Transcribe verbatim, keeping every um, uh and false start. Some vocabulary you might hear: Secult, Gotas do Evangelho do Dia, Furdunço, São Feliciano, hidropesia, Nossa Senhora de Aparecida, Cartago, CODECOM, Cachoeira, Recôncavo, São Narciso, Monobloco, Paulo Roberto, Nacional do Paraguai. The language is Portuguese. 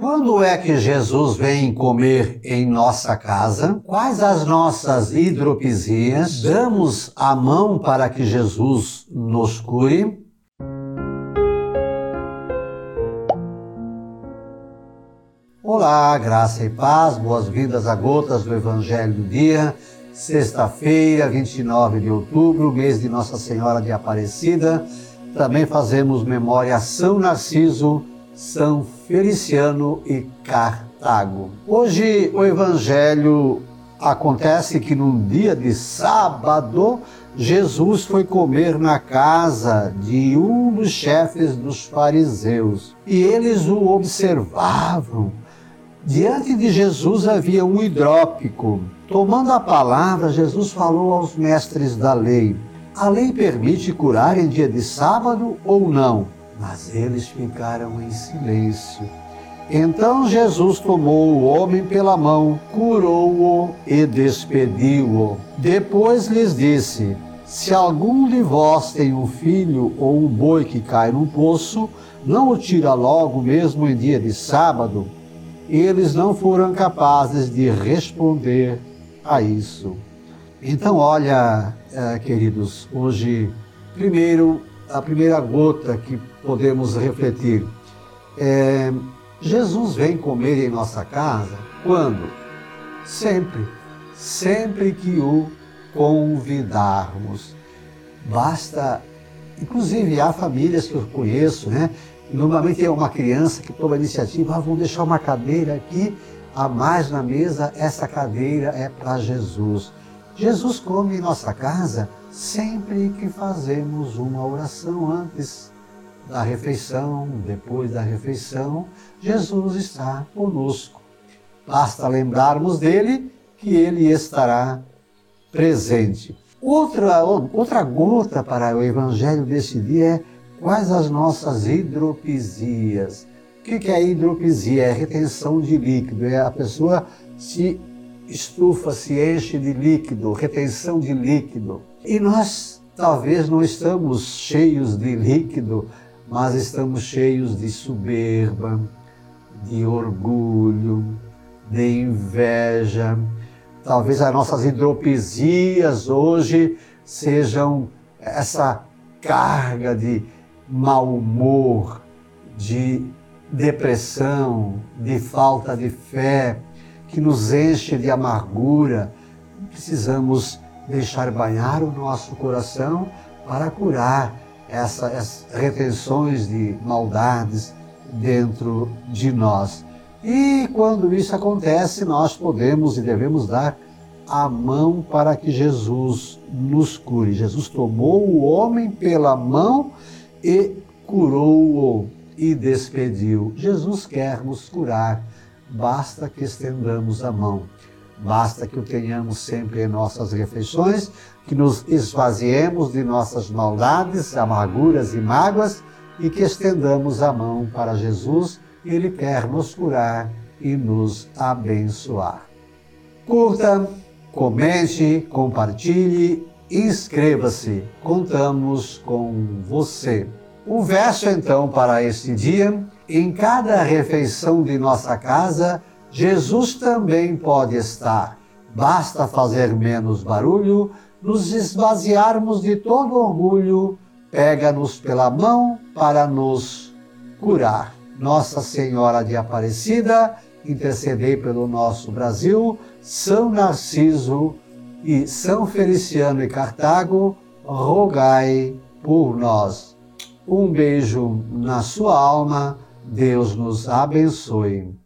Quando é que Jesus vem comer em nossa casa? Quais as nossas hidropesias? Damos a mão para que Jesus nos cure? Olá, graça e paz, boas-vindas a Gotas do Evangelho do Dia, sexta-feira, vinte e nove de outubro, mês de Nossa Senhora de Aparecida. Também fazemos memória a São Narciso, São Feliciano e Cartago. Hoje o Evangelho acontece que num dia de sábado, Jesus foi comer na casa de um dos chefes dos fariseus e eles o observavam. Diante de Jesus havia um hidrópico. Tomando a palavra, Jesus falou aos mestres da lei: a lei permite curar em dia de sábado ou não? Mas eles ficaram em silêncio. Então Jesus tomou o homem pela mão, curou-o e despediu-o. Depois lhes disse: se algum de vós tem um filho ou um boi que cai num poço, não o tira logo mesmo em dia de sábado? E eles não foram capazes de responder a isso. Então olha, queridos, hoje, primeiro, a primeira gota que podemos refletir é: Jesus vem comer em nossa casa quando? Sempre, sempre que o convidarmos. Basta, inclusive há famílias que eu conheço, né? Normalmente é uma criança que toma a iniciativa: ah, vamos deixar uma cadeira aqui a mais na mesa, essa cadeira é para Jesus. Jesus come em nossa casa sempre que fazemos uma oração antes da refeição, depois da refeição. Jesus está conosco. Basta lembrarmos dele que ele estará presente. Outra, outra gota para o Evangelho desse dia é: quais as nossas hidropesias? O que é hidropesia? É retenção de líquido, é a pessoa se estufa, se enche de líquido, retenção de líquido. E nós talvez não estamos cheios de líquido, mas estamos cheios de soberba, de orgulho, de inveja. Talvez as nossas hidropesias hoje sejam essa carga de mau humor, de depressão, de falta de fé, que nos enche de amargura. Precisamos deixar banhar o nosso coração para curar essas retenções de maldades dentro de nós. E quando isso acontece, nós podemos e devemos dar a mão para que Jesus nos cure. Jesus tomou o homem pela mão e curou-o e despediu. Jesus quer nos curar. Basta que estendamos a mão, basta que o tenhamos sempre em nossas refeições, que nos esvaziemos de nossas maldades, amarguras e mágoas e que estendamos a mão para Jesus. Ele quer nos curar e nos abençoar. Curta, comente, compartilhe, inscreva-se. Contamos com você. O verso então para este dia: em cada refeição de nossa casa, Jesus também pode estar. Basta fazer menos barulho, nos esvaziarmos de todo orgulho, pega-nos pela mão para nos curar. Nossa Senhora de Aparecida, intercedei pelo nosso Brasil. São Narciso e São Feliciano e Cartago, rogai por nós. Um beijo na sua alma. Deus nos abençoe.